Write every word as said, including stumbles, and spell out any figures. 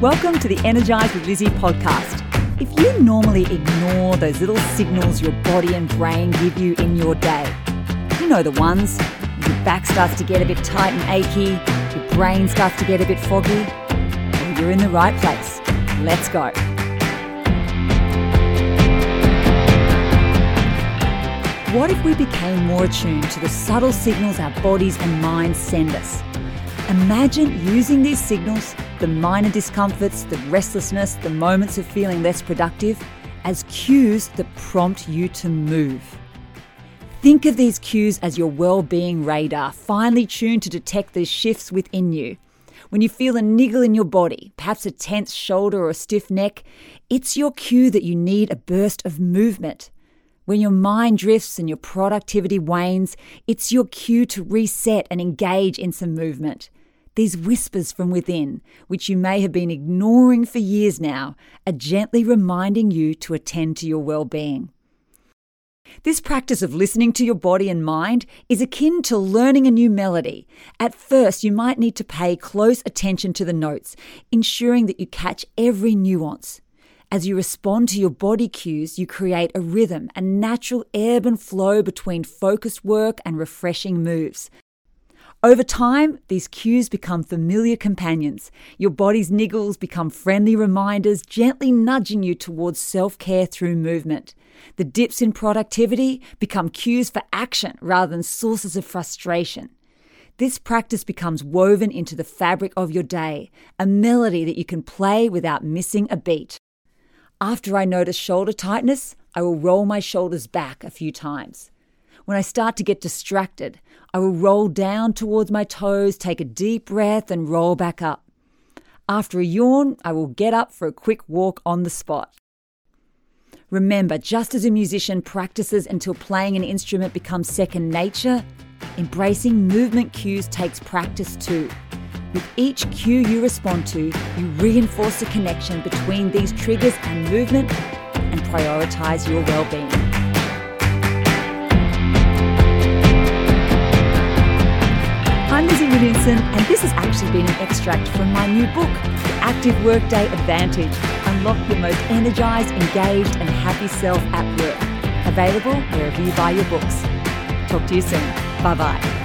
Welcome to the Energize with Lizzie podcast. If you normally ignore those little signals your body and brain give you in your day, you know the ones. Your back starts to get a bit tight and achy, your brain starts to get a bit foggy, well, you're in the right place. Let's go. What if we became more attuned to the subtle signals our bodies and minds send us? Imagine using these signals, the minor discomforts, the restlessness, the moments of feeling less productive, as cues that prompt you to move. Think of these cues as your well-being radar, finely tuned to detect these shifts within you. When you feel a niggle in your body, perhaps a tense shoulder or a stiff neck, it's your cue that you need a burst of movement. When your mind drifts and your productivity wanes, it's your cue to reset and engage in some movement. These whispers from within, which you may have been ignoring for years now, are gently reminding you to attend to your well-being. This practice of listening to your body and mind is akin to learning a new melody. At first, you might need to pay close attention to the notes, ensuring that you catch every nuance. As you respond to your body cues, you create a rhythm, a natural ebb and flow between focused work and refreshing moves. Over time, these cues become familiar companions. Your body's niggles become friendly reminders, gently nudging you towards self-care through movement. The dips in productivity become cues for action rather than sources of frustration. This practice becomes woven into the fabric of your day, a melody that you can play without missing a beat. After I notice shoulder tightness, I will roll my shoulders back a few times. When I start to get distracted, I will roll down towards my toes, take a deep breath and roll back up. After a yawn, I will get up for a quick walk on the spot. Remember, just as a musician practices until playing an instrument becomes second nature, embracing movement cues takes practice too. With each cue you respond to, you reinforce the connection between these triggers and movement and prioritize your well-being. I'm Lizzie Williamson, and this has actually been an extract from my new book, The Active Workday Advantage, Unlock Your Most Energized, Engaged and Happy Self at Work. Available wherever you buy your books. Talk to you soon. Bye-bye.